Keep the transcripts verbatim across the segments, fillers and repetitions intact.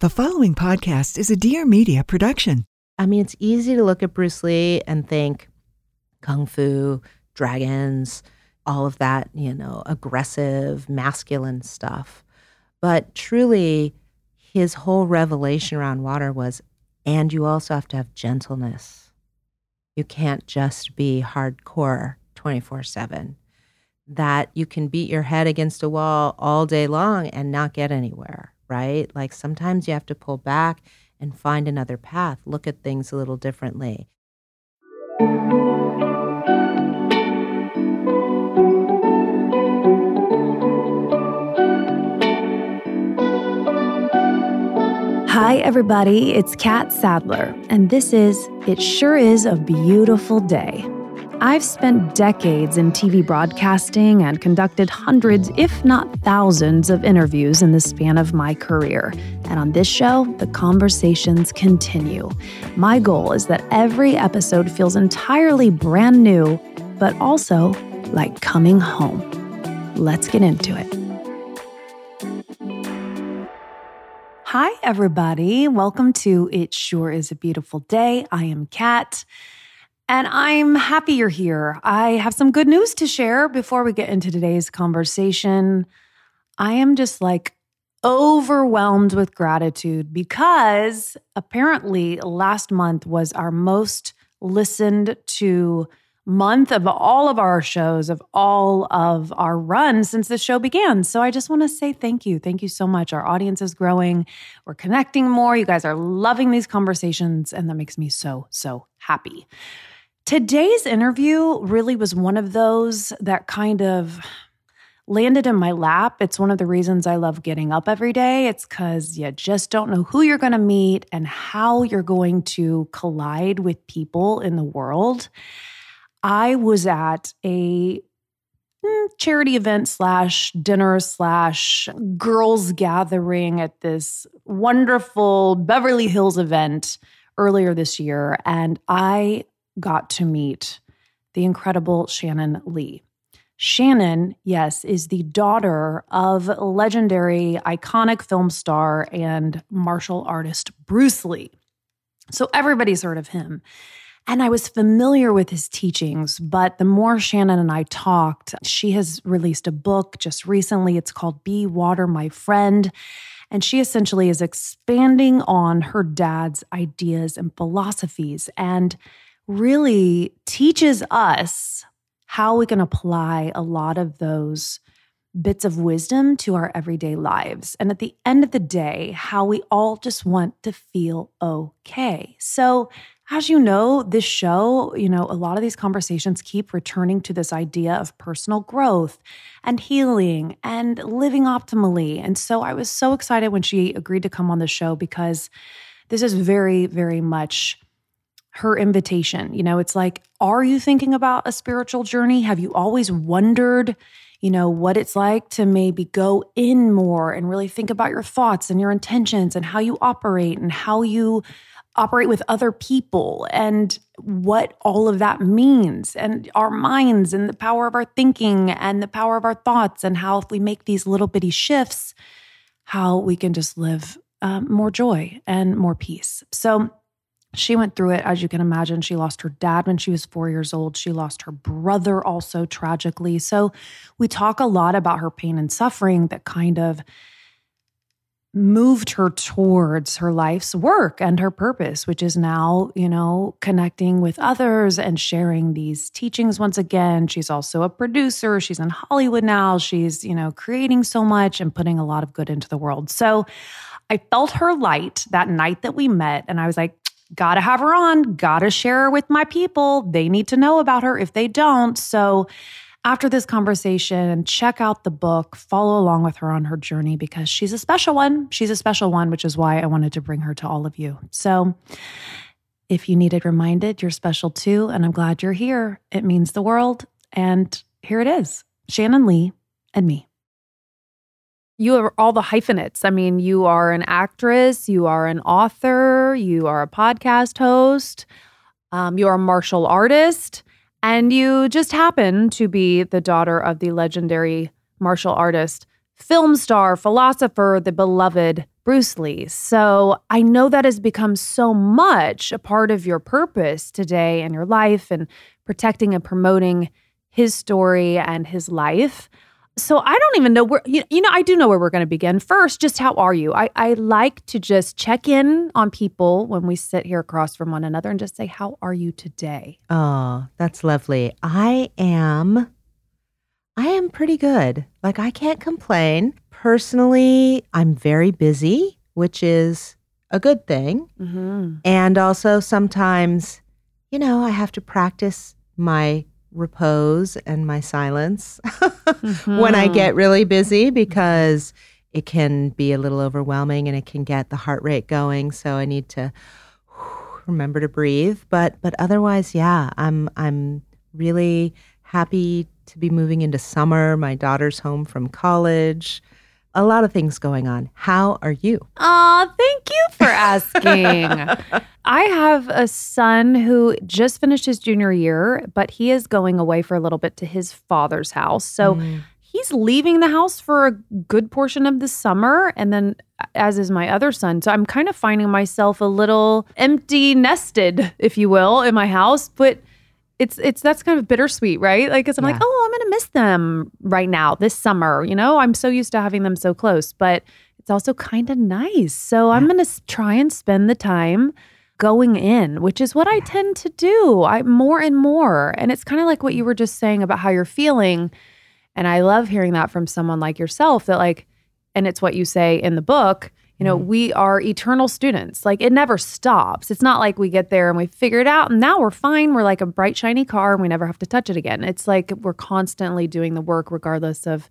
The following podcast is a Dear Media production. I mean, it's easy to look at Bruce Lee and think kung fu, dragons, all of that, you know, aggressive, masculine stuff. But truly, his whole revelation around water was, and you also have to have gentleness. You can't just be hardcore twenty-four seven. That you can beat your head against a wall all day long and not get anywhere. Right? Like sometimes you have to pull back and find another path, look at things a little differently. Hi, everybody. It's Catt Sadler, and this is It Sure Is a Beautiful Day. I've spent decades in T V broadcasting and conducted hundreds, if not thousands, of interviews in the span of my career. And on this show, the conversations continue. My goal is that every episode feels entirely brand new, but also like coming home. Let's get into it. Hi, everybody. Welcome to It Sure Is a Beautiful Day. I am Catt. And I'm happy you're here. I have some good news to share before we get into today's conversation. I am just like overwhelmed with gratitude because apparently last month was our most listened to month of all of our shows, of all of our runs since the show began. So I just want to say thank you. Thank you so much. Our audience is growing. We're connecting more. You guys are loving these conversations, and that makes me so, so happy. Today's interview really was one of those that kind of landed in my lap. It's one of the reasons I love getting up every day. It's because you just don't know who you're going to meet and how you're going to collide with people in the world. I was at a charity event slash dinner slash girls gathering at this wonderful Beverly Hills event earlier this year, and I got to meet the incredible Shannon Lee. Shannon, yes, is the daughter of legendary, iconic film star and martial artist Bruce Lee. So everybody's heard of him. And I was familiar with his teachings, but the more Shannon and I talked, she has released a book just recently. It's called Be Water, My Friend. And she essentially is expanding on her dad's ideas and philosophies and really teaches us how we can apply a lot of those bits of wisdom to our everyday lives. And at the end of the day, how we all just want to feel okay. So as you know, this show, you know, a lot of these conversations keep returning to this idea of personal growth and healing and living optimally. And so I was so excited when she agreed to come on the show because this is very, very much her invitation. You know, it's like, are you thinking about a spiritual journey? Have you always wondered, you know, what it's like to maybe go in more and really think about your thoughts and your intentions and how you operate and how you operate with other people and what all of that means and our minds and the power of our thinking and the power of our thoughts and how if we make these little bitty shifts, how we can just live um, more joy and more peace. So she went through it, as you can imagine. She lost her dad when she was four years old. She lost her brother also tragically. So we talk a lot about her pain and suffering that kind of moved her towards her life's work and her purpose, which is now, you know, connecting with others and sharing these teachings once again. She's also a producer. She's in Hollywood now. She's, you know, creating so much and putting a lot of good into the world. So I felt her light that night that we met, and I was like, gotta have her on, gotta share her with my people. They need to know about her if they don't. So after this conversation, check out the book, follow along with her on her journey because she's a special one. She's a special one, which is why I wanted to bring her to all of you. So if you needed reminded, you're special too, and I'm glad you're here. It means the world. And here it is, Shannon Lee and me. You are all the hyphenates. I mean, you are an actress, you are an author, you are a podcast host, um, you are a martial artist. And you just happen to be the daughter of the legendary martial artist film star, philosopher, the beloved Bruce Lee. So I know that has become so much a part of your purpose today and your life and protecting and promoting his story and his life. So I don't even know where, you, you know, I do know where we're going to begin. First, just how are you? I, I like to just check in on people when we sit here across from one another and just say, how are you today? Oh, that's lovely. I am, I am pretty good. Like, I can't complain. Personally, I'm very busy, which is a good thing. Mm-hmm. And also sometimes, you know, I have to practice my repose and my silence mm-hmm. when I get really busy, because it can be a little overwhelming and it can get the heart rate going. So I need to whew, remember to breathe. But but otherwise, yeah, I'm I'm really happy to be moving into summer. My daughter's home from college. A lot of things going on. How are you? Aw, thank you for asking. I have a son who just finished his junior year, but he is going away for a little bit to his father's house. So mm. he's leaving the house for a good portion of the summer, and then as is my other son. So I'm kind of finding myself a little empty nested, if you will, in my house. But It's it's that's kind of bittersweet, right? Like, cause I'm yeah. like, oh, I'm gonna miss them right now this summer. You know, I'm so used to having them so close, but it's also kind of nice. So yeah. I'm gonna try and spend the time going in, which is what yeah. I tend to do. I more and more, and it's kind of like what you were just saying about how you're feeling, and I love hearing that from someone like yourself. That like, and it's what you say in the book. You know, mm-hmm. we are eternal students. Like, it never stops. It's not like we get there and we figure it out and now we're fine. We're like a bright, shiny car and we never have to touch it again. It's like we're constantly doing the work regardless of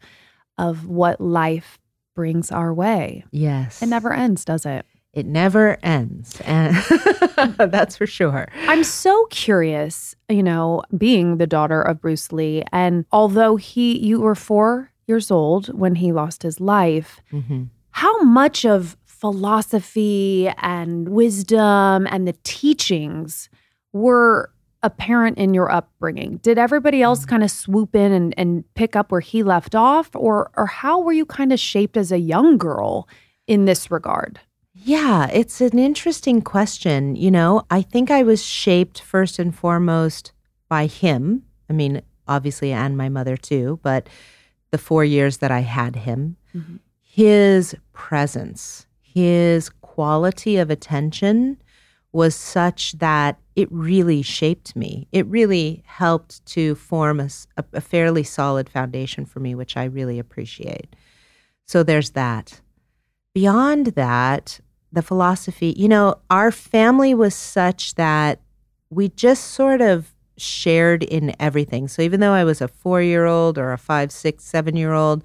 of what life brings our way. Yes. It never ends, does it? It never ends. And that's for sure. I'm so curious, you know, being the daughter of Bruce Lee, and although he, you were four years old when he lost his life, mm-hmm. how much of philosophy and wisdom and the teachings were apparent in your upbringing? Did everybody else kind of swoop in and, and pick up where he left off? Or, or how were you kind of shaped as a young girl in this regard? Yeah, it's an interesting question. You know, I think I was shaped first and foremost by him. I mean, obviously, and my mother too, but the four years that I had him. Mm-hmm. His presence, his quality of attention was such that it really shaped me. It really helped to form a, a fairly solid foundation for me, which I really appreciate. So there's that. Beyond that, the philosophy, you know, our family was such that we just sort of shared in everything. So even though I was a four-year-old or a five, six, seven-year-old,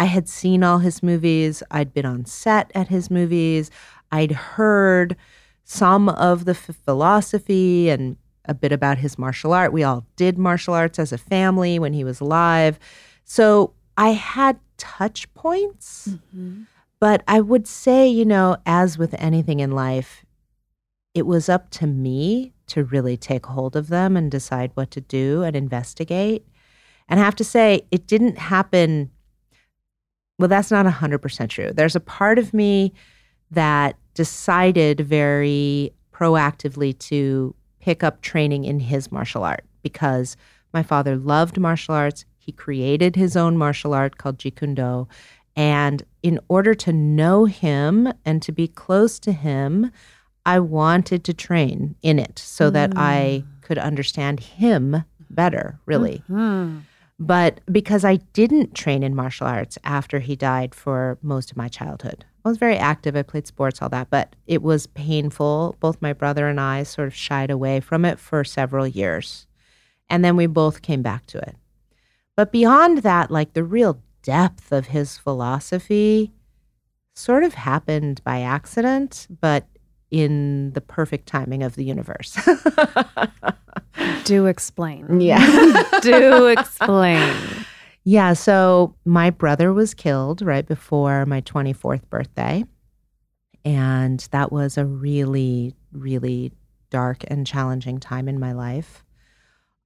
I had seen all his movies. I'd been on set at his movies. I'd heard some of the f- philosophy and a bit about his martial art. We all did martial arts as a family when he was alive. So I had touch points, mm-hmm. but I would say, you know, as with anything in life, it was up to me to really take hold of them and decide what to do and investigate. And I have to say, it didn't happen. Well, that's not one hundred percent true. There's a part of me that decided very proactively to pick up training in his martial art because my father loved martial arts. He created his own martial art called Jeet Kune Do. And in order to know him and to be close to him, I wanted to train in it so mm. that I could understand him better, really. Mm-hmm. But because I didn't train in martial arts after he died for most of my childhood. I was very active. I played sports, all that. But it was painful. Both my brother and I sort of shied away from it for several years. And then we both came back to it. But beyond that, like, the real depth of his philosophy sort of happened by accident, but in the perfect timing of the universe. Do explain. Yeah. Do explain. Yeah. So my brother was killed right before my twenty-fourth birthday. And that was a really, really dark and challenging time in my life.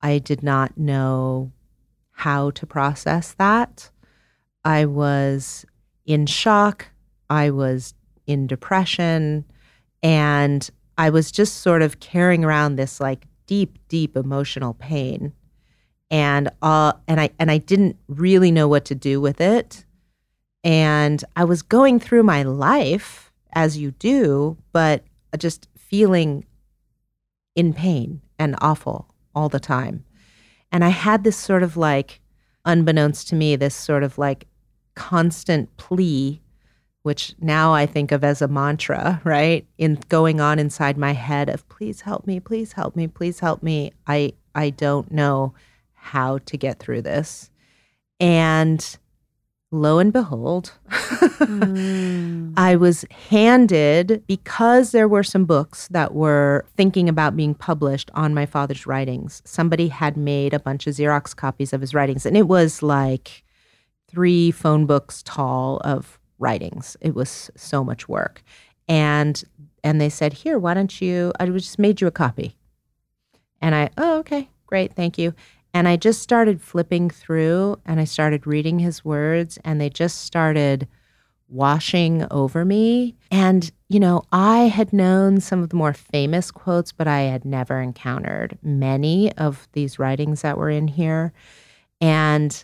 I did not know how to process that. I was in shock. I was in depression. And I was just sort of carrying around this like deep, deep emotional pain. And uh, and I and I didn't really know what to do with it. And I was going through my life, as you do, but just feeling in pain and awful all the time. And I had this sort of like, unbeknownst to me, this sort of like constant plea, which now I think of as a mantra, right? In going on inside my head of, please help me, please help me, please help me. I I don't know how to get through this. And lo and behold, mm. I was handed, because there were some books that were thinking about being published on my father's writings, somebody had made a bunch of Xerox copies of his writings. And it was like three phone books tall of writings. It was so much work. And and they said, here, why don't you, I just made you a copy. And I, oh, okay, great, thank you. And I just started flipping through and I started reading his words and they just started washing over me. And, you know, I had known some of the more famous quotes, but I had never encountered many of these writings that were in here. And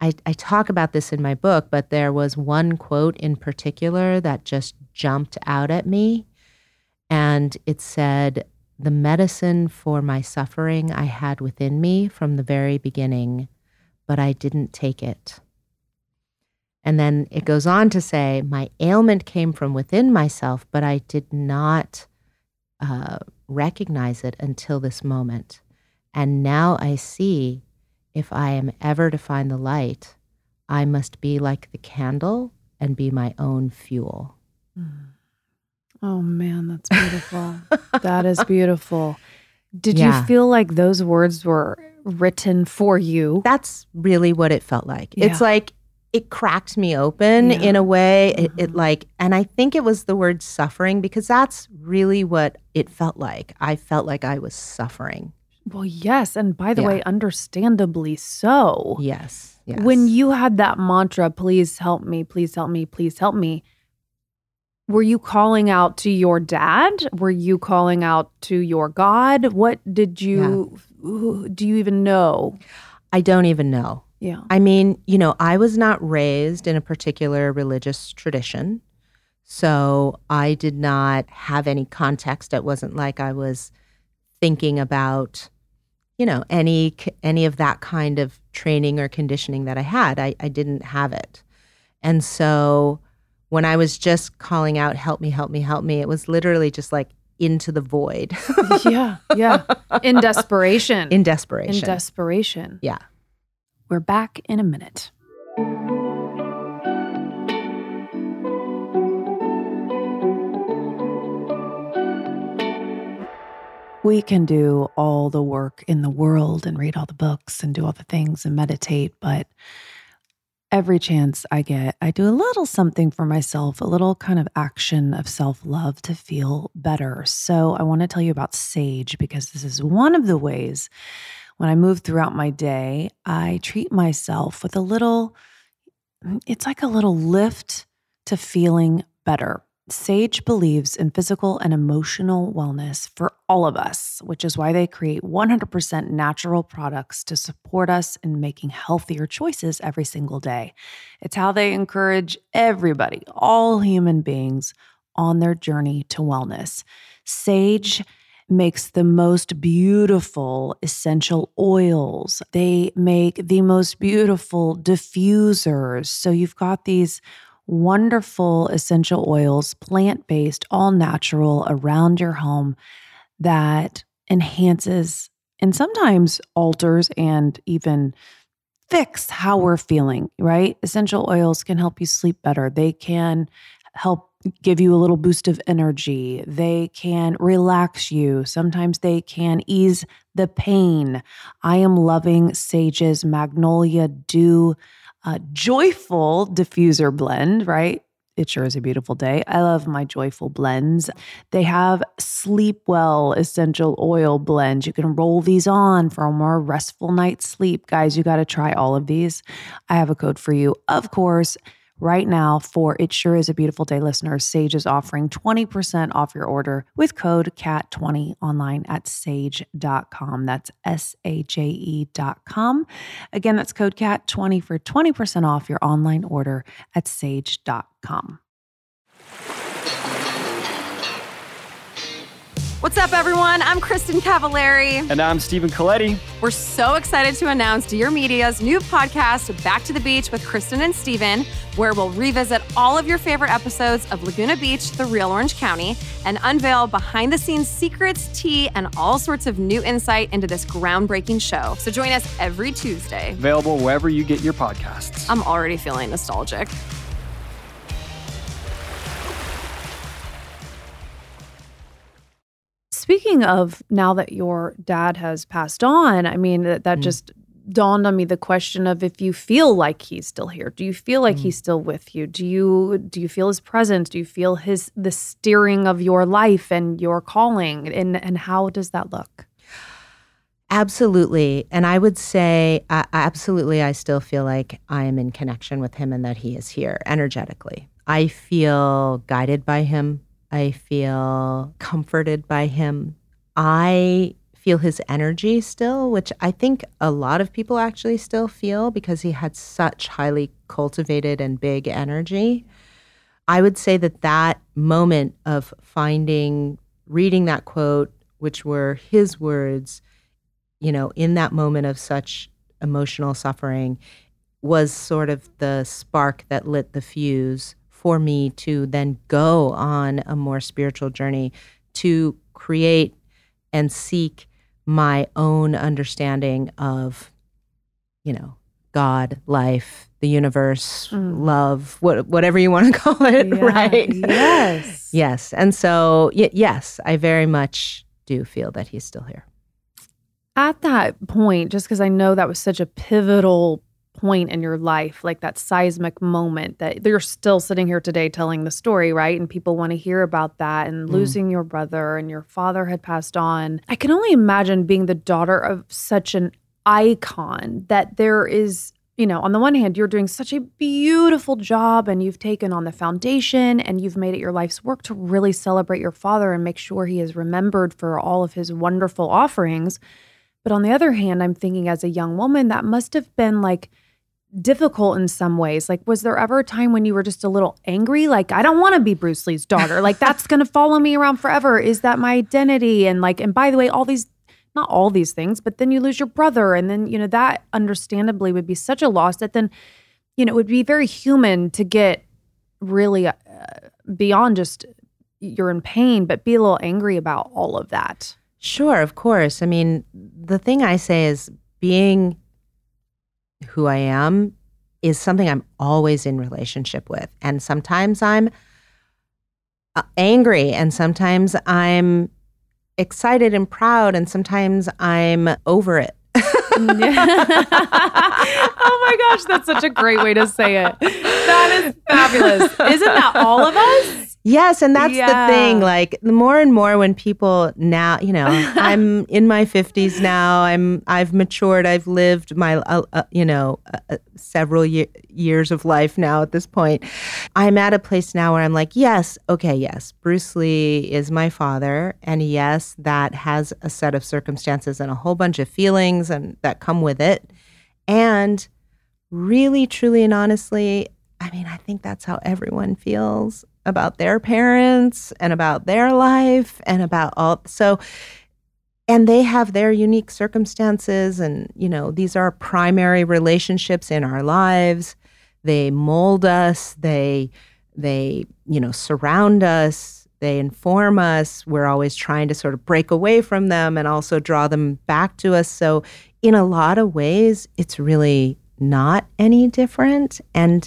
I, I talk about this in my book, but there was one quote in particular that just jumped out at me. And it said, "The medicine for my suffering I had within me from the very beginning, but I didn't take it." And then it goes on to say, "My ailment came from within myself, but I did not uh, recognize it until this moment. And now I see if I am ever to find the light, I must be like the candle and be my own fuel." Mm. Oh, man, that's beautiful. That is beautiful. Did yeah. you feel like those words were written for you? That's really what it felt like. Yeah. It's like it cracked me open yeah. in a way. It, mm-hmm. it like, and I think it was the word suffering because that's really what it felt like. I felt like I was suffering. Well, yes. And by the yeah. way, understandably so. Yes, yes. When you had that mantra, please help me, please help me, please help me, were you calling out to your dad? Were you calling out to your God? What did you, yeah. do you even know? I don't even know. Yeah. I mean, you know, I was not raised in a particular religious tradition. So I did not have any context. It wasn't like I was thinking about, you know, any any of that kind of training or conditioning that I had. I, I didn't have it. And so when I was just calling out, help me, help me, help me, it was literally just like into the void. yeah, yeah. In desperation. In desperation. In desperation. Yeah. We're back in a minute. We can do all the work in the world and read all the books and do all the things and meditate, but every chance I get, I do a little something for myself, a little kind of action of self-love to feel better. So I want to tell you about Saje because this is one of the ways when I move throughout my day, I treat myself with a little, it's like a little lift to feeling better. Sage believes in physical and emotional wellness for all of us, which is why they create one hundred percent natural products to support us in making healthier choices every single day. It's how they encourage everybody, all human beings, on their journey to wellness. Sage makes the most beautiful essential oils. They make the most beautiful diffusers. So you've got these wonderful essential oils, plant-based, all natural around your home that enhances and sometimes alters and even fix how we're feeling, right? Essential oils can help you sleep better. They can help give you a little boost of energy. They can relax you. Sometimes they can ease the pain. I am loving Sage's Magnolia Dew A joyful diffuser blend, right? It sure is a beautiful day. I love my joyful blends. They have Sleep Well essential oil blends. You can roll these on for a more restful night's sleep. Guys, you got to try all of these. I have a code for you, of course. Right now, for It Sure Is a Beautiful Day listeners, Sage is offering twenty percent off your order with code C A T twenty online at sage dot com. That's S A J E dot com. Again, that's code C A T twenty for twenty percent off your online order at sage dot com. What's up, everyone? I'm Kristen Cavallari. And I'm Stephen Colletti. We're so excited to announce Dear Media's new podcast, Back to the Beach with Kristen and Stephen, where we'll revisit all of your favorite episodes of Laguna Beach, The Real Orange County, and unveil behind-the-scenes secrets, tea, and all sorts of new insight into this groundbreaking show. So join us every Tuesday. Available wherever you get your podcasts. I'm already feeling nostalgic. Speaking of, now that your dad has passed on, I mean, that, that mm. just dawned on me the question of if you feel like he's still here. Do you feel like mm. he's still with you? Do you do you feel his presence? Do you feel his the steering of your life and your calling? And, and how does that look? Absolutely. And I would say uh, absolutely I still feel like I am in connection with him and that he is here energetically. I feel guided by him. I feel comforted by him. I feel his energy still, which I think a lot of people actually still feel because he had such highly cultivated and big energy. I would say that that moment of finding, reading that quote, which were his words, you know, in that moment of such emotional suffering was sort of the spark that lit the fuse for me to then go on a more spiritual journey to create and seek my own understanding of, you know, God, life, the universe, mm. love, what, whatever you want to call it, yeah. right? Yes. Yes. And so, y- yes, I very much do feel that he's still here. At that point, just because I know that was such a pivotal point in your life, like that seismic moment that you're still sitting here today telling the story, right? And people want to hear about that and mm. losing your brother and your father had passed on. I can only imagine being the daughter of such an icon that there is, you know, on the one hand, you're doing such a beautiful job and you've taken on the foundation and you've made it your life's work to really celebrate your father and make sure he is remembered for all of his wonderful offerings. But on the other hand, I'm thinking as a young woman, that must have been like difficult in some ways. Like, was there ever a time when you were just a little angry? Like, I don't want to be Bruce Lee's daughter. Like, that's going to follow me around forever. Is that my identity? And like, and by the way, all these, not all these things, but then you lose your brother. And then, you know, that understandably would be such a loss that then, you know, it would be very human to get really uh, beyond just you're in pain, but be a little angry about all of that. Sure, of course. I mean, the thing I say is being who I am is something I'm always in relationship with. And sometimes I'm angry and sometimes I'm excited and proud and sometimes I'm over it. Oh my gosh, that's such a great way to say it. That is fabulous. Isn't that all of us? Yes, and that's yeah. the thing. Like, the more and more when people now, you know, I'm in my fifties now. I'm I've matured. I've lived my, uh, uh, you know, uh, several ye- years of life now. At this point, I'm at a place now where I'm like, yes, okay, yes, Bruce Lee is my father, and yes, that has a set of circumstances and a whole bunch of feelings and that come with it, and really, truly, and honestly, I mean, I think that's how everyone feels about their parents and about their life and about all. So, and they have their unique circumstances and, you know, these are primary relationships in our lives. They mold us. They, they, you know, surround us. They inform us. We're always trying to sort of break away from them and also draw them back to us. So in a lot of ways, it's really not any different. And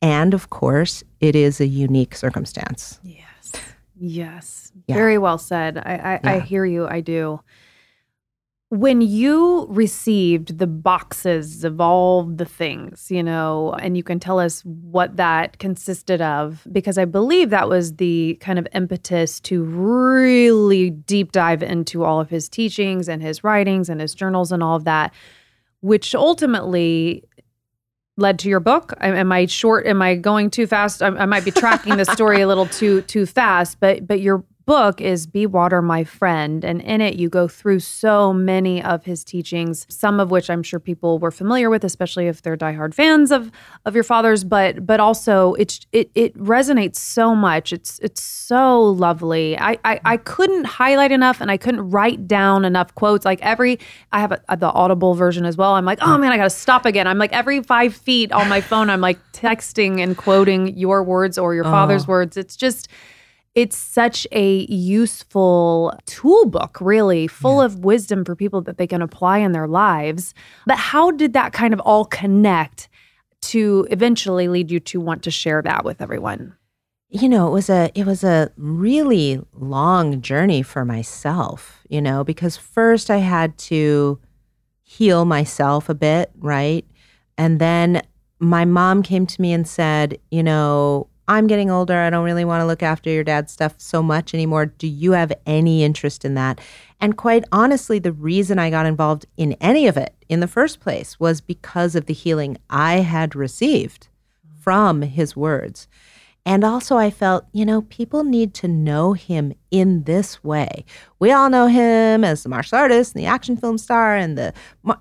And of course, it is a unique circumstance. Yes. Yes. Yeah. Very well said. I, I, yeah. I hear you. I do. When you received the boxes of all the things, you know, and you can tell us what that consisted of, because I believe that was the kind of impetus to really deep dive into all of his teachings and his writings and his journals and all of that, which ultimately led to your book? Am I short? Am I going too fast? I, I might be tracking the story a little too too fast, but but your book is Be Water, My Friend, and in it you go through so many of his teachings, some of which I'm sure people were familiar with, especially if they're diehard fans of of your father's. But but also it's it it resonates so much. It's it's so lovely. I I, I couldn't highlight enough, and I couldn't write down enough quotes. Like every I have a, the Audible version as well. I'm like, oh man, I got to stop again. I'm like every five feet on my phone, I'm like texting and quoting your words or your father's oh. words. It's just. It's such a useful tool book, really, full yeah. of wisdom for people that they can apply in their lives. But how did that kind of all connect to eventually lead you to want to share that with everyone? You know, it was a it was a really long journey for myself, you know, because first I had to heal myself a bit, right? And then my mom came to me and said, you know, I'm getting older. I don't really want to look after your dad's stuff so much anymore. Do you have any interest in that? And quite honestly, the reason I got involved in any of it in the first place was because of the healing I had received from his words. And also I felt, you know, people need to know him in this way. We all know him as the martial artist and the action film star and the,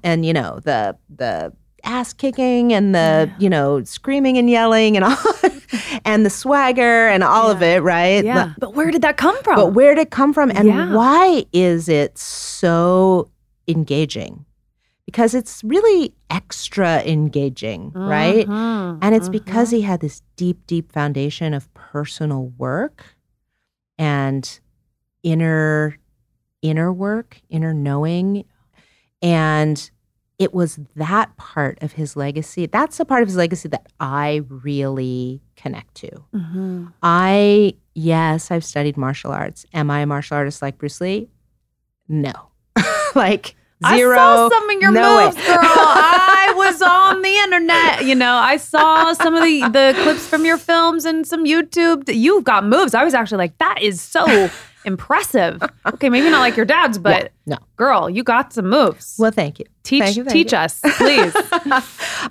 and you know, the, the, ass kicking and the, yeah. you know, screaming and yelling and all, and the swagger and all yeah. of it, right? Yeah. The, but where did that come from? But where did it come from? And yeah. why is it so engaging? Because it's really extra engaging, mm-hmm. right? And it's mm-hmm. because he had this deep, deep foundation of personal work and inner, inner work, inner knowing. And it was that part of his legacy. That's the part of his legacy that I really connect to. Mm-hmm. I, yes, I've studied martial arts. Am I a martial artist like Bruce Lee? No. Like zero. I saw some of your no moves, way. Girl. I was on the internet. You know, I saw some of the, the clips from your films and some YouTube. You've got moves. I was actually like, that is so impressive. Okay, maybe not like your dad's, but yeah, no. Girl, you got some moves. Well, thank you. Teach thank you, thank teach you. Us, please.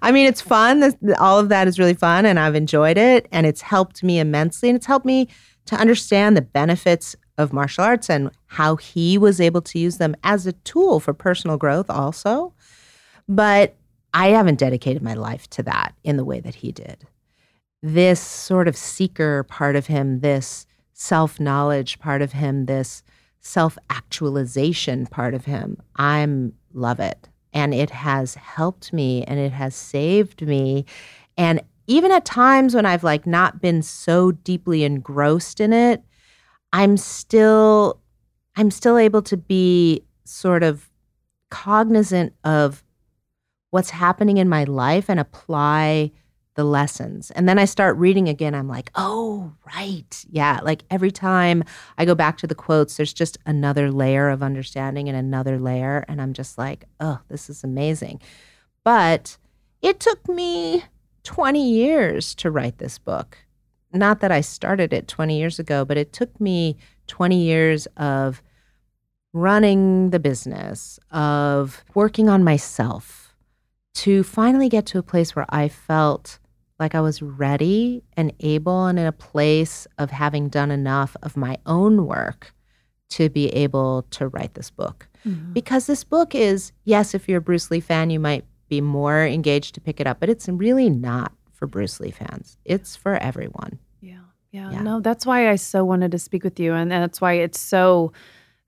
I mean, it's fun. This, all of that is really fun, and I've enjoyed it, and it's helped me immensely, and it's helped me to understand the benefits of martial arts and how he was able to use them as a tool for personal growth also. But I haven't dedicated my life to that in the way that he did. This sort of seeker part of him, this self-knowledge part of him, this self-actualization part of him, I'm love it. And it has helped me and it has saved me. And even at times when I've like not been so deeply engrossed in it, I'm still, I'm still able to be sort of cognizant of what's happening in my life and apply the lessons. And then I start reading again. I'm like, oh, right. Yeah. Like every time I go back to the quotes, there's just another layer of understanding and another layer. And I'm just like, oh, this is amazing. But it took me twenty years to write this book. Not that I started it twenty years ago, but it took me twenty years of running the business, of working on myself, to finally get to a place where I felt like I was ready and able and in a place of having done enough of my own work to be able to write this book. Mm-hmm. Because this book is, yes, if you're a Bruce Lee fan, you might be more engaged to pick it up, but it's really not for Bruce Lee fans. It's for everyone. Yeah, yeah. yeah. No, that's why I so wanted to speak with you, and, and that's why it's so...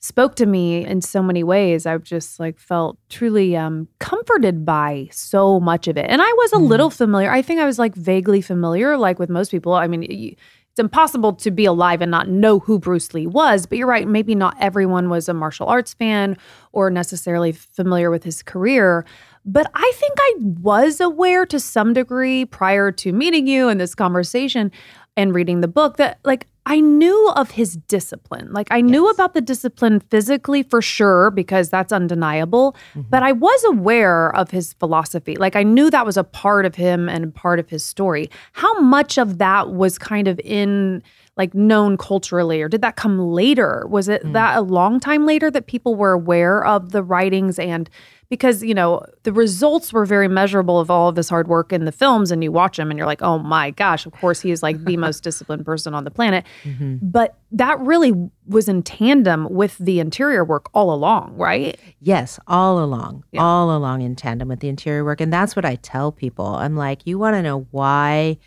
spoke to me in so many ways. I've just like felt truly um, comforted by so much of it. And I was a mm. little familiar. I think I was like vaguely familiar, like with most people. I mean, it's impossible to be alive and not know who Bruce Lee was, but you're right. Maybe not everyone was a martial arts fan or necessarily familiar with his career. But I think I was aware to some degree prior to meeting you in this conversation and reading the book that like, I knew of his discipline. Like I yes. knew about the discipline physically for sure, because that's undeniable, mm-hmm. but I was aware of his philosophy. Like I knew that was a part of him and part of his story. How much of that was kind of in like known culturally, or did that come later? Was it mm. that a long time later that people were aware of the writings and because, you know, the results were very measurable of all of this hard work in the films, and you watch him and you're like, oh my gosh, of course he is like the most disciplined person on the planet. Mm-hmm. But that really was in tandem with the interior work all along, right? Yes, all along, yeah. all along in tandem with the interior work. And that's what I tell people. I'm like, you want to know why?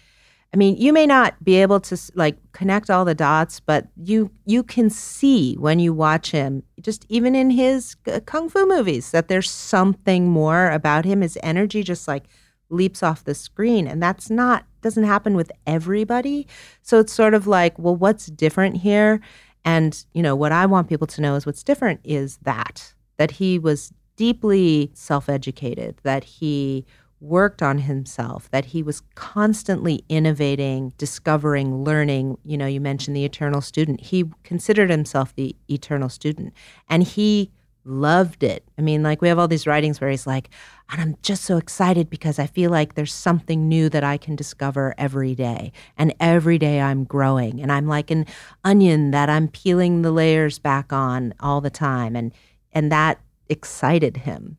I mean, you may not be able to like connect all the dots, but you you can see when you watch him, just even in his kung fu movies, that there's something more about him. His energy just like leaps off the screen, and that's not doesn't happen with everybody. So it's sort of like, well, what's different here? And you know, what I want people to know is what's different is that that he was deeply self-educated, that he worked on himself, that he was constantly innovating, discovering, learning. You know, you mentioned the eternal student. He considered himself the eternal student, and he loved it. I mean, like, we have all these writings where he's like, and I'm just so excited because I feel like there's something new that I can discover every day. And every day I'm growing, and I'm like an onion that I'm peeling the layers back on all the time. And, and that excited him.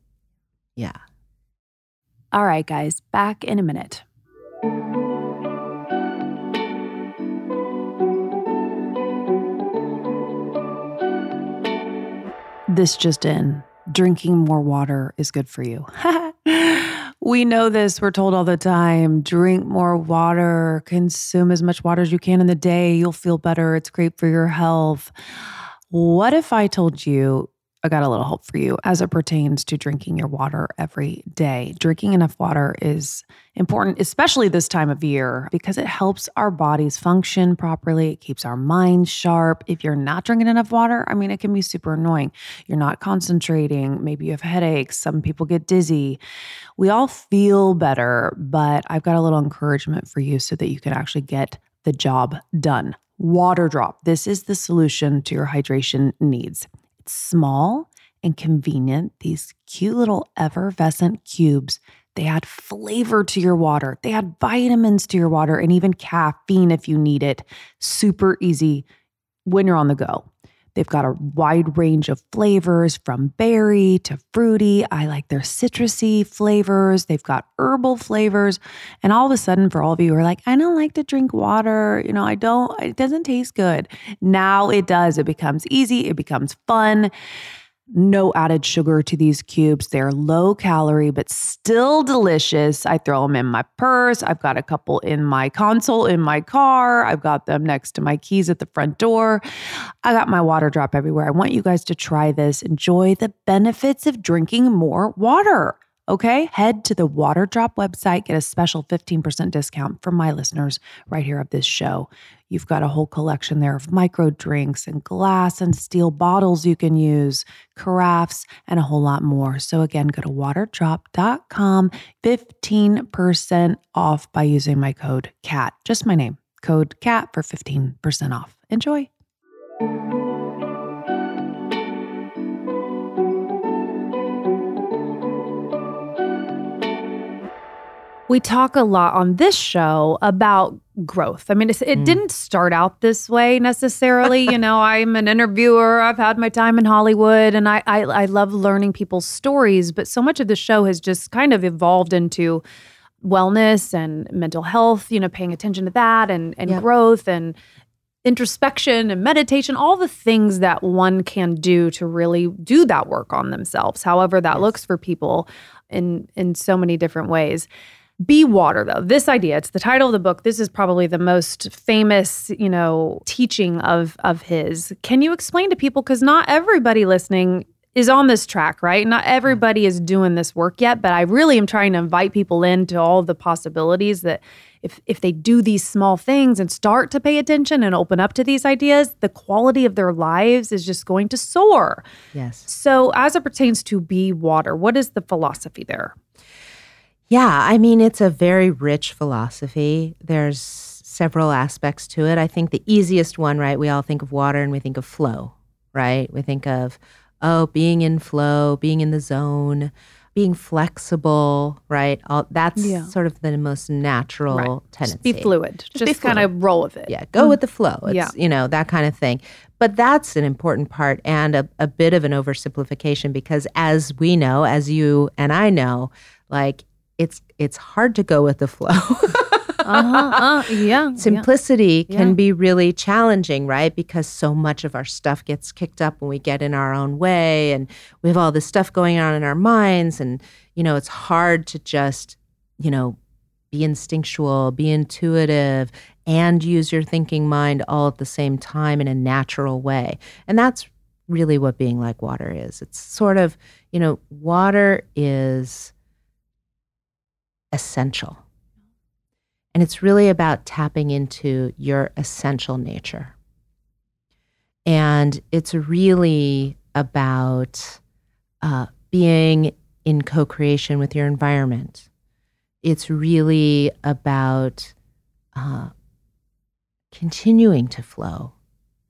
Yeah. All right, guys, back in a minute. This just in. Drinking more water is good for you. We know this. We're told all the time, drink more water, consume as much water as you can in the day. You'll feel better. It's great for your health. What if I told you I got a little help for you as it pertains to drinking your water every day? Drinking enough water is important, especially this time of year, because it helps our bodies function properly. It keeps our minds sharp. If you're not drinking enough water, I mean, it can be super annoying. You're not concentrating. Maybe you have headaches. Some people get dizzy. We all feel better, but I've got a little encouragement for you so that you can actually get the job done. Waterdrop. This is the solution to your hydration needs. Small and convenient, these cute little effervescent cubes. They add flavor to your water. They add vitamins to your water and even caffeine if you need it. Super easy when you're on the go. They've got a wide range of flavors from berry to fruity. I like their citrusy flavors. They've got herbal flavors. And all of a sudden, for all of you who are like, I don't like to drink water. You know, I don't, it doesn't taste good. Now it does. It becomes easy. It becomes fun. No added sugar to these cubes. They're low calorie, but still delicious. I throw them in my purse. I've got a couple in my console, in my car. I've got them next to my keys at the front door. I got my water drop everywhere. I want you guys to try this. Enjoy the benefits of drinking more water. Okay, head to the Waterdrop website, get a special fifteen percent discount from my listeners right here of this show. You've got a whole collection there of micro drinks and glass and steel bottles you can use, carafes, and a whole lot more. So again, go to waterdrop dot com, fifteen percent off by using my code CAT, just my name, code CAT for fifteen percent off. Enjoy. We talk a lot on this show about growth. I mean, it mm. didn't start out this way necessarily. You know, I'm an interviewer. I've had my time in Hollywood, and I, I I love learning people's stories. But so much of the show has just kind of evolved into wellness and mental health, you know, paying attention to that and, and yep. growth and introspection and meditation, all the things that one can do to really do that work on themselves, however that yes. looks for people in in so many different ways. Be Water, though. This idea, it's the title of the book. This is probably the most famous, you know, teaching of of his. Can you explain to people, because not everybody listening is on this track, right? Not everybody is doing this work yet, but I really am trying to invite people into all the possibilities that if if they do these small things and start to pay attention and open up to these ideas, the quality of their lives is just going to soar. Yes. So as it pertains to Be Water, what is the philosophy there? Yeah, I mean, it's a very rich philosophy. There's several aspects to it. I think the easiest one, right, we all think of water and we think of flow, right? We think of, oh, being in flow, being in the zone, being flexible, right? All, that's yeah. sort of the most natural right. tendency. Just be fluid. Just, Just be fluid. Kind of roll with it. Yeah, go mm-hmm. with the flow. It's, yeah. you know, that kind of thing. But that's an important part and a, a bit of an oversimplification because as we know, as you and I know, like it's it's hard to go with the flow. uh-huh, uh, yeah, Simplicity yeah. can yeah. be really challenging, right? Because so much of our stuff gets kicked up when we get in our own way and we have all this stuff going on in our minds and, you know, it's hard to just, you know, be instinctual, be intuitive, and use your thinking mind all at the same time in a natural way. And that's really what being like water is. It's sort of, you know, water is essential. And it's really about tapping into your essential nature. And it's really about uh, being in co-creation with your environment. It's really about uh, continuing to flow,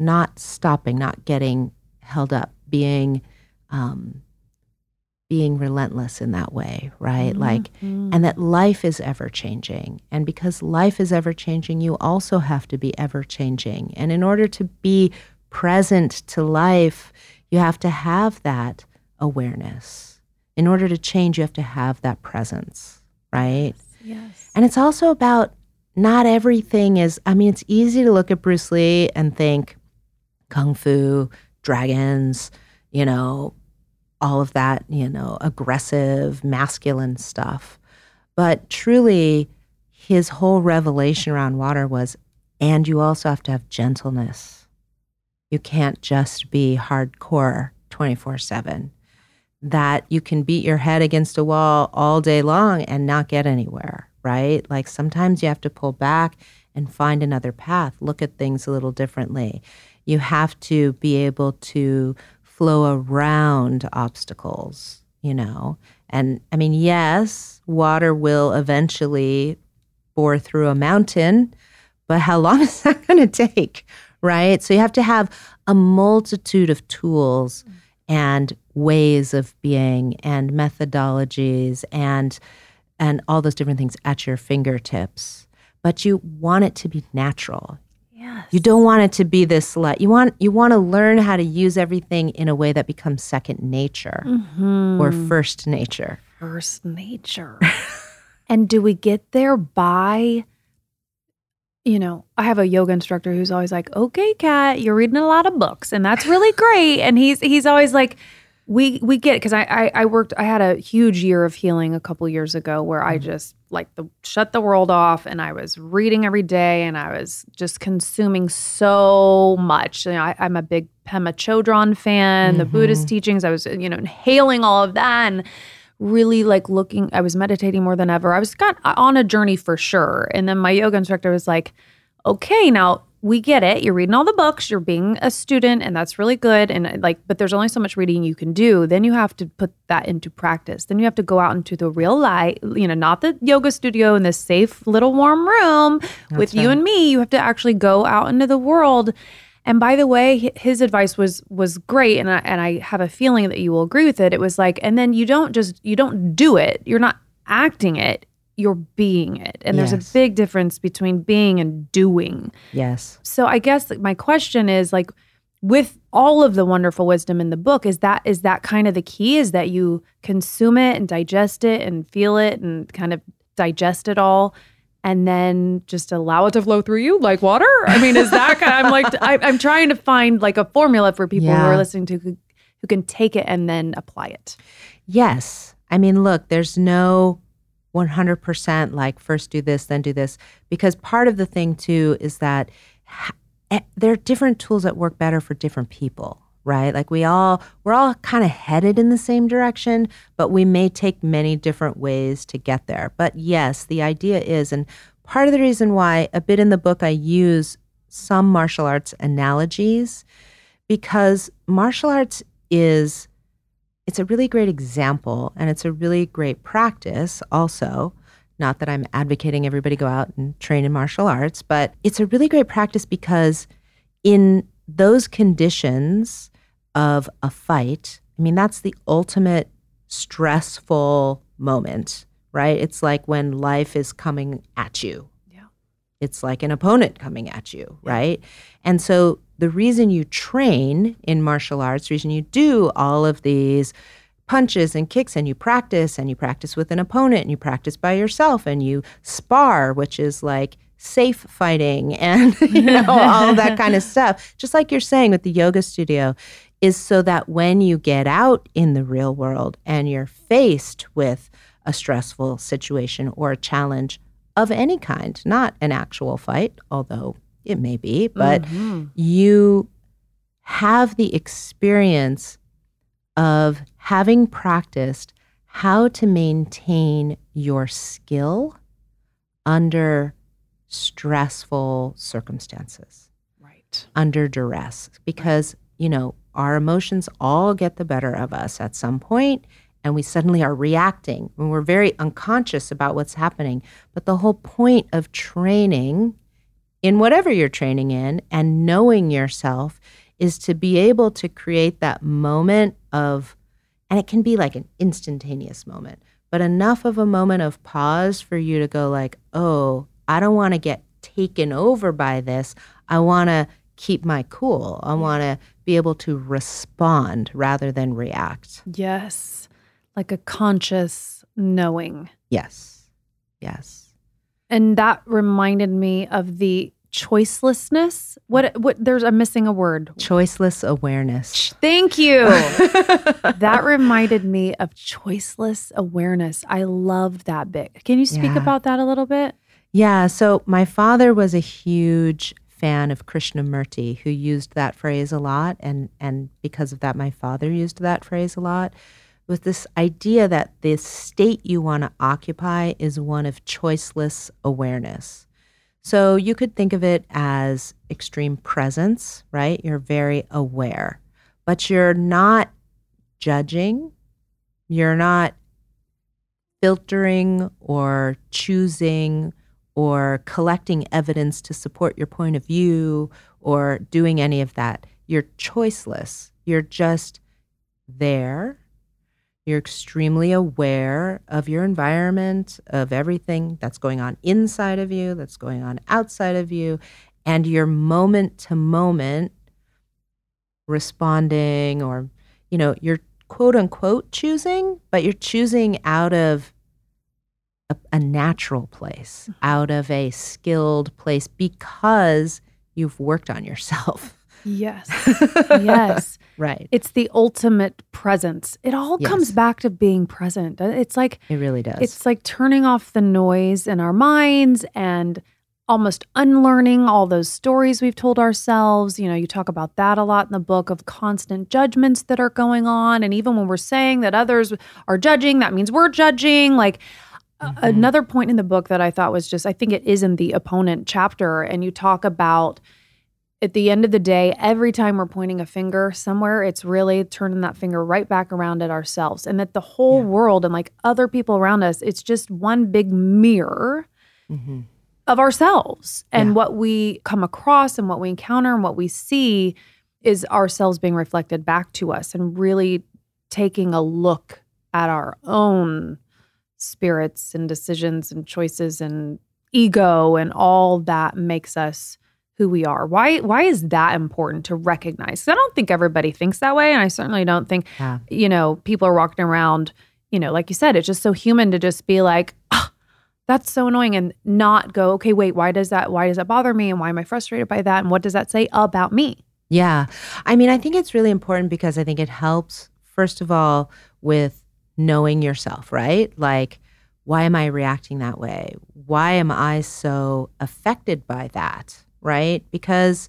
not stopping, not getting held up, being um, being relentless in that way, right? Mm-hmm. Like, and that life is ever changing. And because life is ever changing, you also have to be ever changing. And in order to be present to life, you have to have that awareness. In order to change, you have to have that presence, right? Yes. Yes. And it's also about not everything is, I mean, it's easy to look at Bruce Lee and think kung fu, dragons, you know, all of that, you know, aggressive, masculine stuff. But truly, his whole revelation around water was, and you also have to have gentleness. You can't just be hardcore twenty-four seven. That you can beat your head against a wall all day long and not get anywhere. Right? Like sometimes you have to pull back and find another path, look at things a little differently. You have to be able to flow around obstacles, you know? And I mean, yes, water will eventually bore through a mountain, but how long is that going to take, right? So you have to have a multitude of tools and ways of being and methodologies and and all those different things at your fingertips. But you want it to be natural. Yes. You don't want it to be this, like, you want you want to learn how to use everything in a way that becomes second nature mm-hmm. or first nature. First nature. And do we get there by, you know, I have a yoga instructor who's always like, okay, Kat, you're reading a lot of books and that's really great. And he's he's always like, We we get it because I, I I worked I had a huge year of healing a couple years ago where I just like the shut the world off and I was reading every day and I was just consuming so much. You know, I, I'm a big Pema Chodron fan, mm-hmm. the Buddhist teachings. I was you know inhaling all of that and really like looking. I was meditating more than ever. I was got on a journey for sure. And then my yoga instructor was like, okay, now. We get it. You're reading all the books. You're being a student, and that's really good. And like, but there's only so much reading you can do. Then you have to put that into practice. Then you have to go out into the real life. You know, not the yoga studio in this safe little warm room that's with right. you and me. You have to actually go out into the world. And by the way, his advice was was great, and I, and I have a feeling that you will agree with it. It was like, and then you don't just you don't do it. You're not acting it. You're being it. And yes. there's a big difference between being and doing. Yes. So I guess my question is like, with all of the wonderful wisdom in the book, is that is that kind of the key? Is that you consume it and digest it and feel it and kind of digest it all and then just allow it to flow through you like water? I mean, is that kind of, I'm like, I, I'm trying to find like a formula for people yeah. who are listening to who, who can take it and then apply it. Yes. I mean, look, there's no one hundred percent like first do this, then do this. Because part of the thing too is that ha- there are different tools that work better for different people, right? Like we all, we're all kind of headed in the same direction, but we may take many different ways to get there. But yes, the idea is, and part of the reason why a bit in the book I use some martial arts analogies, because martial arts is it's a really great example and it's a really great practice also, not that I'm advocating everybody go out and train in martial arts, but it's a really great practice because in those conditions of a fight, I mean, that's the ultimate stressful moment, right? It's like when life is coming at you. Yeah. It's like an opponent coming at you, yeah. right? And so the reason you train in martial arts, the reason you do all of these punches and kicks and you practice and you practice with an opponent and you practice by yourself and you spar, which is like safe fighting and you know all that kind of stuff, just like you're saying with the yoga studio, is so that when you get out in the real world and you're faced with a stressful situation or a challenge of any kind, not an actual fight, although it may be, but mm-hmm. you have the experience of having practiced how to maintain your skill under stressful circumstances, right? Under duress, because, right. you know, our emotions all get the better of us at some point, and we suddenly are reacting, and we're very unconscious about what's happening. But the whole point of training in whatever you're training in and knowing yourself is to be able to create that moment of, and it can be like an instantaneous moment, but enough of a moment of pause for you to go like, oh, I don't want to get taken over by this. I want to keep my cool. I want to be able to respond rather than react. Yes. Like a conscious knowing. Yes. Yes. And that reminded me of the choicelessness. What, what, there's, I'm missing a word. Choiceless awareness. Thank you. That reminded me of choiceless awareness. I loved that bit. Can you speak yeah. about that a little bit? Yeah, so my father was a huge fan of Krishnamurti, who used that phrase a lot, and, and because of that, my father used that phrase a lot, with this idea that the state you want to occupy is one of choiceless awareness. So you could think of it as extreme presence, right? You're very aware, but you're not judging, you're not filtering or choosing or collecting evidence to support your point of view or doing any of that. You're choiceless. You're just there. You're extremely aware of your environment, of everything that's going on inside of you, that's going on outside of you, and you're moment to moment responding, or, you know, you're quote unquote choosing, but you're choosing out of A, a natural place, out of a skilled place, because you've worked on yourself. Yes. Yes. Right. It's the ultimate presence. It all yes. comes back to being present. It's like, it really does. It's like turning off the noise in our minds and almost unlearning all those stories we've told ourselves. You know, you talk about that a lot in the book, of constant judgments that are going on. And even when we're saying that others are judging, that means we're judging. Like, Mm-hmm. another point in the book that I thought was just, I think it is in the opponent chapter, and you talk about at the end of the day, every time we're pointing a finger somewhere, it's really turning that finger right back around at ourselves, and that the whole yeah. world and like other people around us, it's just one big mirror mm-hmm. of ourselves, and yeah. what we come across and what we encounter and what we see is ourselves being reflected back to us, and really taking a look at our own spirits and decisions and choices and ego and all that makes us who we are. Why why is that important to recognize? Because I don't think everybody thinks that way, and I certainly don't think, yeah. you know, people are walking around, you know, like you said, it's just so human to just be like, oh, that's so annoying, and not go, okay, wait, why does that, why does that bother me, and why am I frustrated by that, and what does that say about me? Yeah. I mean, I think it's really important because I think it helps, first of all, with knowing yourself, right? Like, why am I reacting that way? Why am I so affected by that, right? Because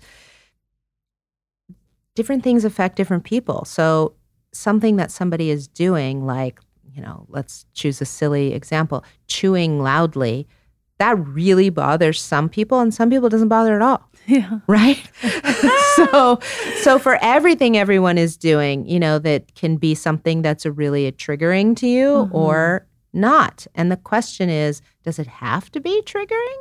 different things affect different people. So something that somebody is doing, like, you know, let's choose a silly example, chewing loudly, that really bothers some people, and some people it doesn't bother at all. Yeah. Right? so so for everything everyone is doing, you know, that can be something that's a really a triggering to you mm-hmm. or not. And the question is, does it have to be triggering?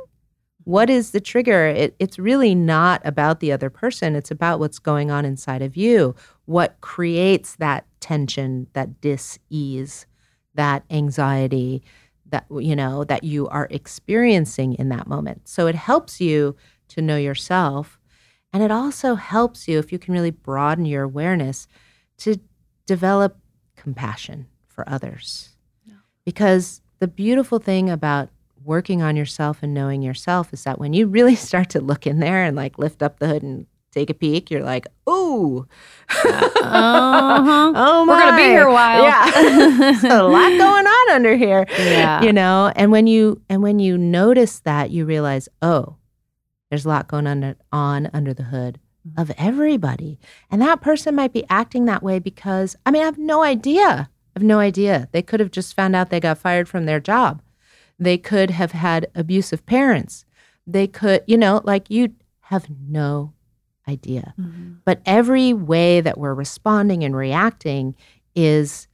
What is the trigger? It, it's really not about the other person. It's about what's going on inside of you. what creates that tension, that dis-ease, that anxiety that, you know, that you are experiencing in that moment. So it helps you to know yourself. And it also helps you, if you can really broaden your awareness, to develop compassion for others. No. Because the beautiful thing about working on yourself and knowing yourself is that when you really start to look in there and like lift up the hood and take a peek, you're like, ooh, uh-huh. oh my. We're going to be here a while. Yeah. There's a lot going on under here, yeah. you know? And when you, and when you notice that, you realize, oh, there's a lot going on, on under the hood mm-hmm. of everybody. And that person might be acting that way because, I mean, I have no idea. I have no idea. They could have just found out they got fired from their job. They could have had abusive parents. They could, you know, like you have no idea. Mm-hmm. But every way that we're responding and reacting is,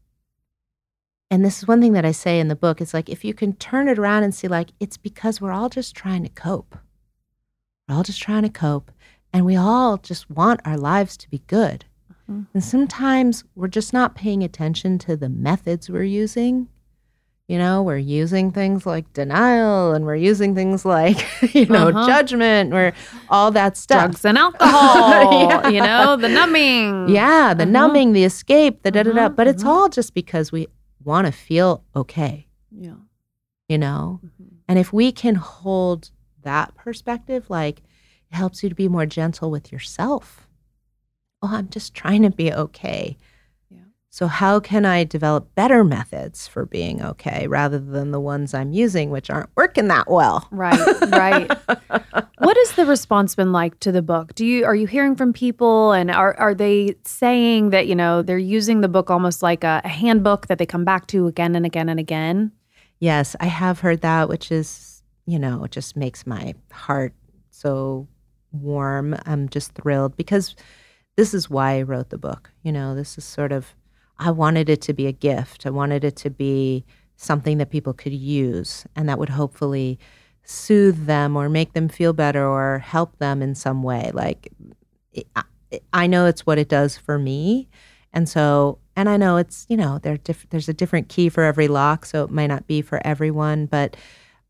and this is one thing that I say in the book, it's like if you can turn it around and see like, it's because we're all just trying to cope. We're all just trying to cope and we all just want our lives to be good. Mm-hmm. And sometimes we're just not paying attention to the methods we're using. You know, we're using things like denial and we're using things like, you know, uh-huh. judgment or all that stuff. Drugs and alcohol, yeah. you know, the numbing. Yeah, the uh-huh. numbing, the escape, the da da da. But uh-huh. it's all just because we want to feel okay. Yeah. You know? Mm-hmm. And if we can hold that perspective, like it helps you to be more gentle with yourself. Oh, I'm just trying to be okay. So how can I develop better methods for being okay rather than the ones I'm using, which aren't working that well? Right, right. What has the response been like to the book? Do you are you hearing from people, and are are they saying that, you know, they're using the book almost like a, a handbook that they come back to again and again and again? Yes, I have heard that, which is, you know, just makes my heart so warm. I'm just thrilled because this is why I wrote the book. You know, this is sort of, I wanted it to be a gift. I wanted it to be something that people could use and that would hopefully soothe them or make them feel better or help them in some way. Like, I know it's what it does for me. And so, and I know it's, you know, there diff- there's a different key for every lock, so it might not be for everyone, but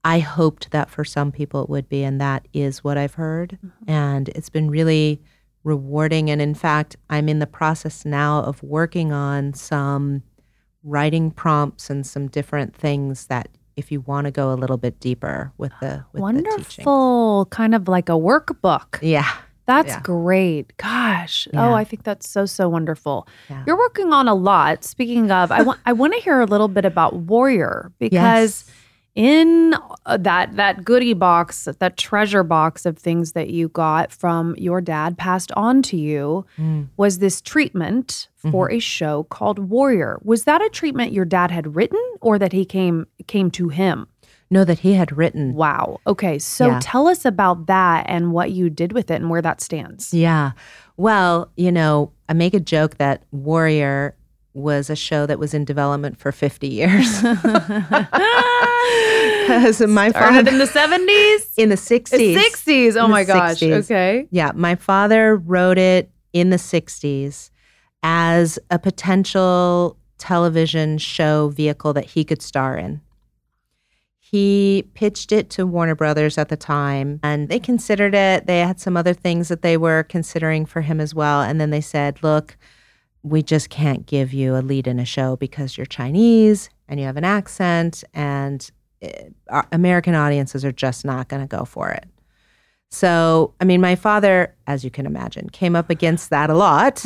I hoped that for some people it would be, and that is what I've heard. Mm-hmm. And it's been really rewarding. And in fact, I'm in the process now of working on some writing prompts and some different things that if you want to go a little bit deeper with the with wonderful the kind of like a workbook. Yeah. That's yeah. great. Gosh. Yeah. Oh, I think that's so, so wonderful. Yeah. You're working on a lot. Speaking of, I want I want to hear a little bit about Warrior, because yes. in that that goodie box, that treasure box of things that you got from your dad passed on to you mm. was this treatment for mm-hmm. a show called Warrior. Was that a treatment your dad had written or that he came came to him? No, that he had written. Wow. Okay. So yeah. tell us about that and what you did with it and where that stands. Yeah. Well, you know, I make a joke that Warrior was a show that was in development for fifty years. Because my started father in the seventies, in the sixties, sixties. Oh my gosh! sixties. Okay, yeah, my father wrote it in the sixties as a potential television show vehicle that he could star in. He pitched it to Warner Brothers at the time, and they considered it. They had some other things that they were considering for him as well, and then they said, "Look, we just can't give you a lead in a show because you're Chinese and you have an accent, and American audiences are just not going to go for it." So, I mean, my father, as you can imagine, came up against that a lot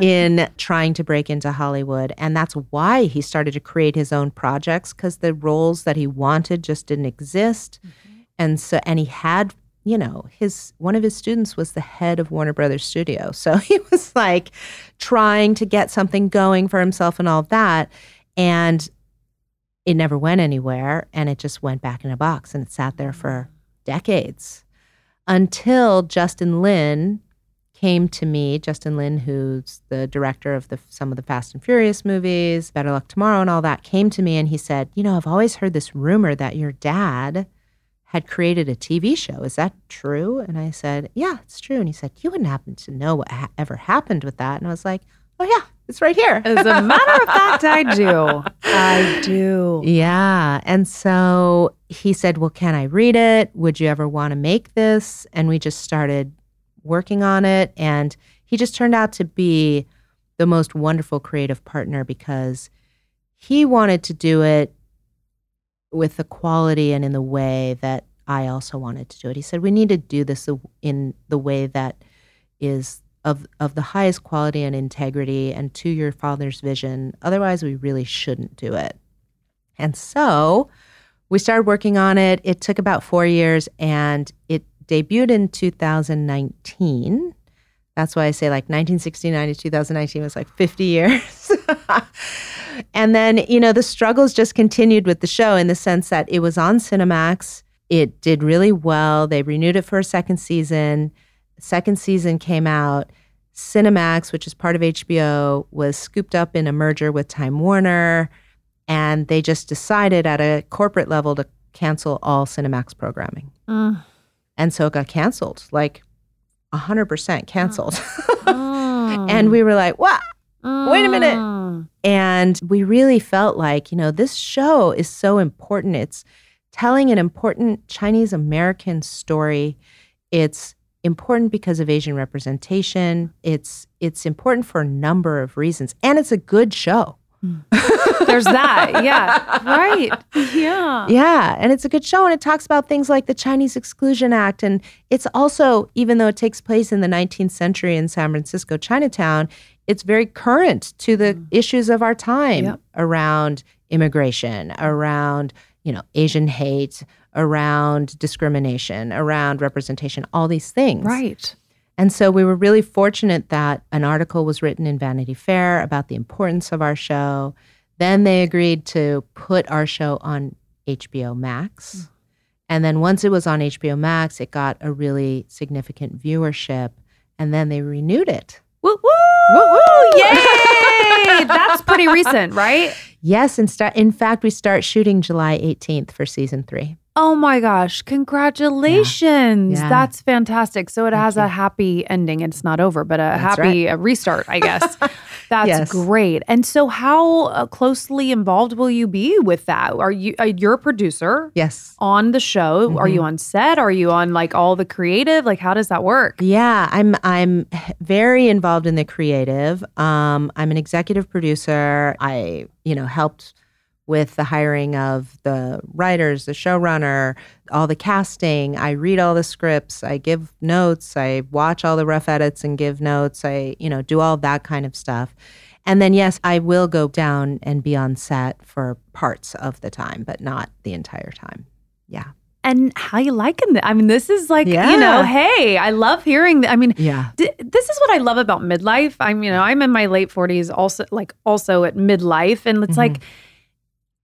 in trying to break into Hollywood. And that's why he started to create his own projects, because the roles that he wanted just didn't exist. Mm-hmm. And so, and he had, you know, his one of his students was the head of Warner Brothers Studio. So he was like trying to get something going for himself and all of that. And it never went anywhere, and it just went back in a box, and it sat there for decades until Justin Lin came to me. Justin Lin, who's the director of the, some of the Fast and Furious movies, Better Luck Tomorrow and all that, came to me and he said, "You know, I've always heard this rumor that your dad had created a T V show. Is that true?" And I said, "Yeah, it's true." And he said, "You wouldn't happen to know what ha- ever happened with that?" And I was like, oh, yeah, it's right here. As a matter of fact, I do. I do. Yeah. And so he said, well, can I read it? Would you ever want to make this? And we just started working on it. And he just turned out to be the most wonderful creative partner, because he wanted to do it with the quality and in the way that I also wanted to do it. He said, we need to do this in the way that is of of the highest quality and integrity and to your father's vision. Otherwise, we really shouldn't do it. And so we started working on it. It took about four years and it debuted in two thousand nineteen. That's why I say like nineteen sixty-nine to two thousand nineteen was like fifty years. And then, you know, the struggles just continued with the show in the sense that it was on Cinemax. It did really well. They renewed it for a second season. Second season came out. Cinemax, which is part of H B O, was scooped up in a merger with Time Warner. And they just decided at a corporate level to cancel all Cinemax programming. Uh. And so it got canceled, like one hundred percent canceled. Oh. And we were like, what? Oh. Wait a minute. And we really felt like, you know, this show is so important. It's telling an important Chinese American story. It's important because of Asian representation. It's it's important for a number of reasons. And it's a good show. Mm. There's that. Yeah. Right. Yeah. Yeah. And it's a good show. And it talks about things like the Chinese Exclusion Act. And it's also, even though it takes place in the nineteenth century in San Francisco, Chinatown, it's very current to the mm. issues of our time yep. around immigration, around, you know, Asian hate, around discrimination, around representation, all these things. Right. And so we were really fortunate that an article was written in Vanity Fair about the importance of our show. Then they agreed to put our show on H B O Max. Mm. And then once it was on H B O Max, it got a really significant viewership. And then they renewed it. Woo woo! Woo woo! Yay! That's pretty recent, right? Yes. And st- in fact, we start shooting July eighteenth for season three. Oh my gosh. Congratulations. Yeah. Yeah. That's fantastic. So it Thank has you. a happy ending. It's not over, but a That's happy right. a restart, I guess. That's yes. great. And so how uh, closely involved will you be with that? Are you, uh, you're a producer yes. on the show. Mm-hmm. Are you on set? Are you on like all the creative? Like how does that work? Yeah, I'm I'm very involved in the creative. Um, I'm an executive producer. I, you know, helped with the hiring of the writers, the showrunner, all the casting. I read all the scripts. I give notes. I watch all the rough edits and give notes. I, you know, do all that kind of stuff. And then, yes, I will go down and be on set for parts of the time, but not the entire time. Yeah. And how you liking that? I mean, this is like, yeah. you know, hey, I love hearing that. I mean, yeah. d- this is what I love about midlife. I'm, you know, I'm in my late forties, also like also at midlife. And it's mm-hmm. like,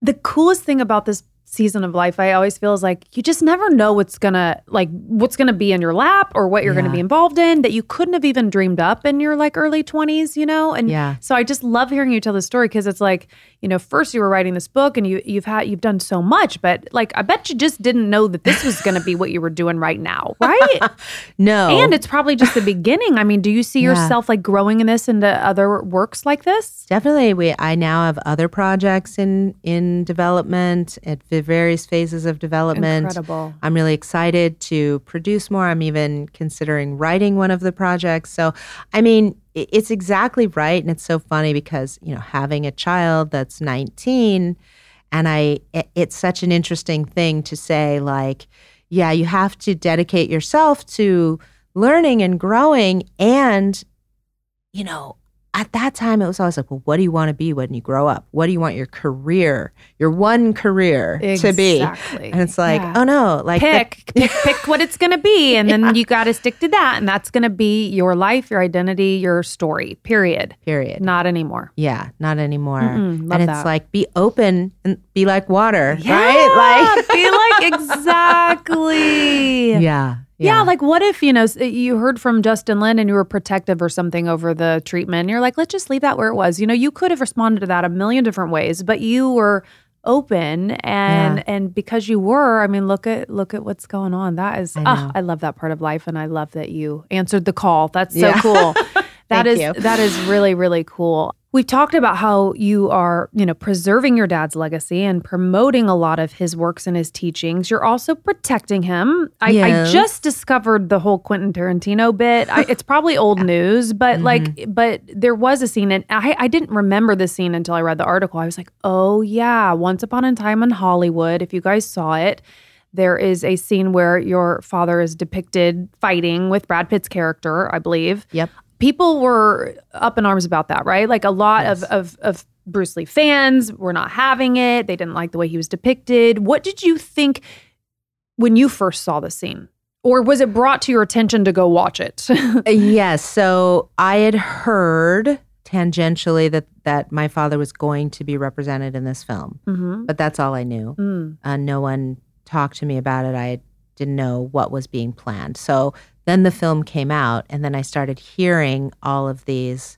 the coolest thing about this season of life, I always feel, is like you just never know what's gonna like what's gonna be in your lap or what you're yeah. gonna be involved in that you couldn't have even dreamed up in your like early twenties, you know. And yeah. so I just love hearing you tell this story because it's like, you know, first you were writing this book and you you've had you've done so much, but like I bet you just didn't know that this was gonna be what you were doing right now, right? No, and it's probably just the beginning. I mean, do you see yeah. yourself like growing in this into other works like this? Definitely, we I now have other projects in in development at various phases of development. Incredible. I'm really excited to produce more. I'm even considering writing one of the projects. So, I mean, it's exactly right. And it's so funny because, you know, having a child that's nineteen, and I, it's such an interesting thing to say, like, yeah, you have to dedicate yourself to learning and growing. And, you know, at that time, it was always like, well, what do you want to be when you grow up? What do you want your career, your one career exactly. to be? Exactly. And it's like, yeah. oh no, like pick, the- pick, pick what it's going to be, and yeah. then you got to stick to that, and that's going to be your life, your identity, your story. Period. Period. Not anymore. Yeah, not anymore. Mm-hmm, love and it's that. Like be open and be like water, yeah, right? Like be like exactly. Yeah. Yeah. yeah, like what if, you know, you heard from Justin Lin and you were protective or something over the treatment and you're like, let's just leave that where it was. You know, you could have responded to that a million different ways, but you were open and yeah. and because you were, I mean, look at look at what's going on. That is, I, oh, I love that part of life and I love that you answered the call. That's so yeah. cool. That Thank is you. That is really, really cool. We've talked about how you are, you know, preserving your dad's legacy and promoting a lot of his works and his teachings. You're also protecting him. I, yes. I just discovered the whole Quentin Tarantino bit. I, it's probably old yeah. news, but mm-hmm. like, but there was a scene, and I, I didn't remember the scene until I read the article. I was like, oh yeah, Once Upon a Time in Hollywood, if you guys saw it. There is a scene where your father is depicted fighting with Brad Pitt's character, I believe. Yep. People were up in arms about that, right? Like a lot yes. of, of of Bruce Lee fans were not having it. They didn't like the way he was depicted. What did you think when you first saw the scene? Or was it brought to your attention to go watch it? Yes. So I had heard tangentially that that my father was going to be represented in this film. Mm-hmm. But that's all I knew. Mm. Uh, no one... talked to me about it. I didn't know what was being planned. So then the film came out, and then I started hearing all of these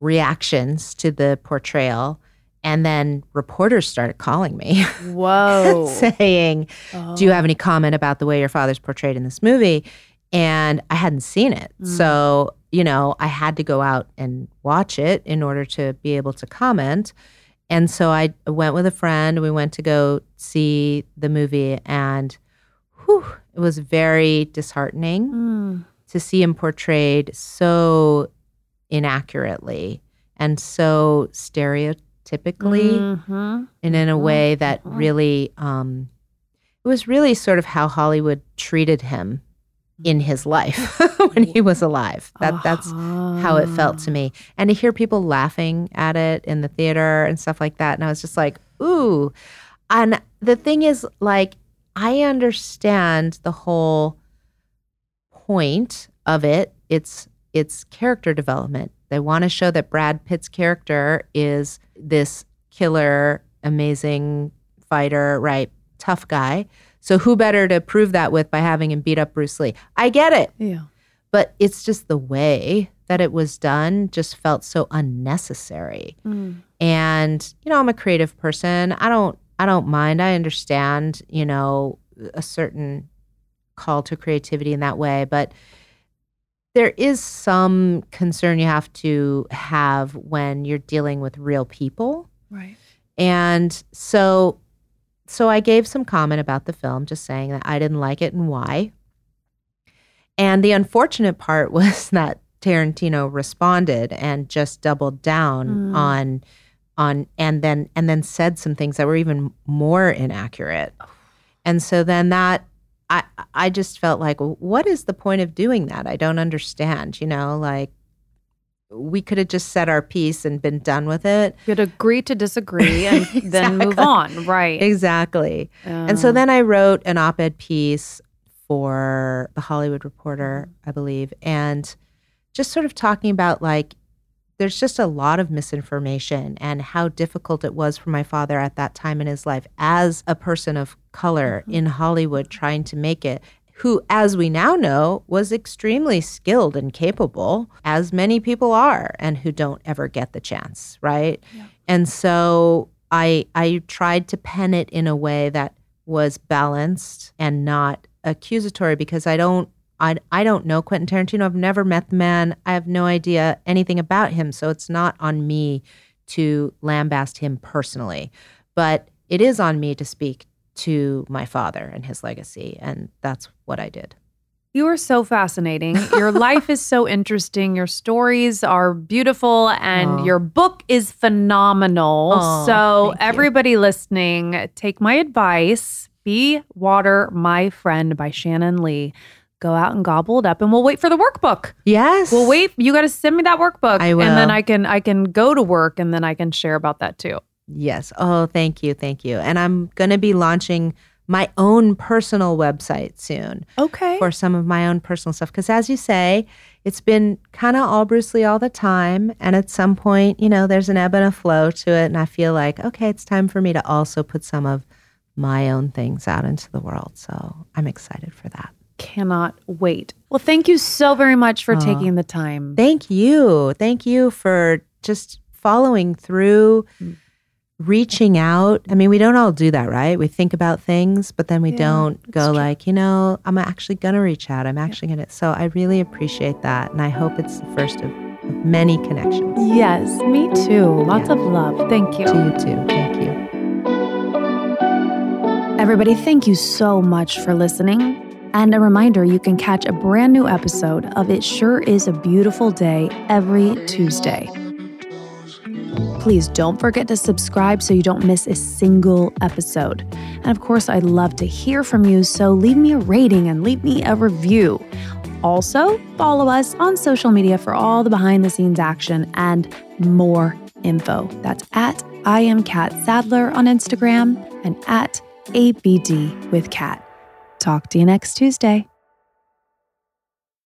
reactions to the portrayal. And then reporters started calling me. Whoa. saying, oh. do you have any comment about the way your father's portrayed in this movie? And I hadn't seen it. Mm. So, you know, I had to go out and watch it in order to be able to comment. And so I went with a friend. We went to go see the movie, and whew, it was very disheartening mm. to see him portrayed so inaccurately and so stereotypically mm-hmm. and in a way that really, um, it was really sort of how Hollywood treated him in his life when he was alive. That uh-huh. that's how it felt to me. And to hear people laughing at it in the theater and stuff like that. And I was just like, ooh. And the thing is, like, I understand the whole point of it. It's it's character development. They want to show that Brad Pitt's character is this killer, amazing fighter, right? Tough guy. So who better to prove that with by having him beat up Bruce Lee? I get it. Yeah. But it's just the way that it was done just felt so unnecessary. Mm. And, you know, I'm a creative person. I don't I don't mind. I understand, you know, a certain call to creativity in that way, but there is some concern you have to have when you're dealing with real people. Right. And so So I gave some comment about the film, just saying that I didn't like it and why. And the unfortunate part was that Tarantino responded and just doubled down mm. on, on, and then and then said some things that were even more inaccurate. And so then that I I just felt like, what is the point of doing that? I don't understand. You know, like we could have just said our piece and been done with it. You'd agree to disagree and exactly. then move on. Right. Exactly. Oh. And so then I wrote an op-ed piece for The Hollywood Reporter, I believe, and just sort of talking about like, there's just a lot of misinformation and how difficult it was for my father at that time in his life as a person of color mm-hmm. in Hollywood trying to make it. Who, as we now know, was extremely skilled and capable, as many people are, and who don't ever get the chance, right? Yeah. And so I I tried to pen it in a way that was balanced and not accusatory, because I don't I I don't know Quentin Tarantino. I've never met the man. I have no idea anything about him, so it's not on me to lambast him personally, but it is on me to speak to my father and his legacy. And that's what I did. You are so fascinating. Your life is so interesting. Your stories are beautiful, and oh. your book is phenomenal. Oh, so everybody you. listening, take my advice. Be Water, My Friend by Shannon Lee. Go out and gobble it up, and we'll wait for the workbook. Yes. We'll wait. You got to send me that workbook. I will. And then I can, I can go to work, and then I can share about that too. Yes. Oh, thank you. Thank you. And I'm going to be launching my own personal website soon. Okay. For some of my own personal stuff. Because as you say, it's been kind of all Bruce Lee all the time. And at some point, you know, there's an ebb and a flow to it. And I feel like, okay, it's time for me to also put some of my own things out into the world. So I'm excited for that. Cannot wait. Well, thank you so very much for oh, taking the time. Thank you. Thank you for just following through. Mm. Reaching out. I mean, we don't all do that, right? We think about things, but then we yeah, don't go like, you know, I'm actually going to reach out. I'm actually yeah. going to. So I really appreciate that. And I hope it's the first of many connections. Yes, me too. Lots yeah. of love. Thank you. To you too. Thank you. Everybody, thank you so much for listening. And a reminder, you can catch a brand new episode of It Sure Is a Beautiful Day every Tuesday. Please don't forget to subscribe so you don't miss a single episode. And of course, I'd love to hear from you, so leave me a rating and leave me a review. Also, follow us on social media for all the behind-the-scenes action and more info. That's at I am Catt Sadler on Instagram and at A B D with Catt. Talk to you next Tuesday.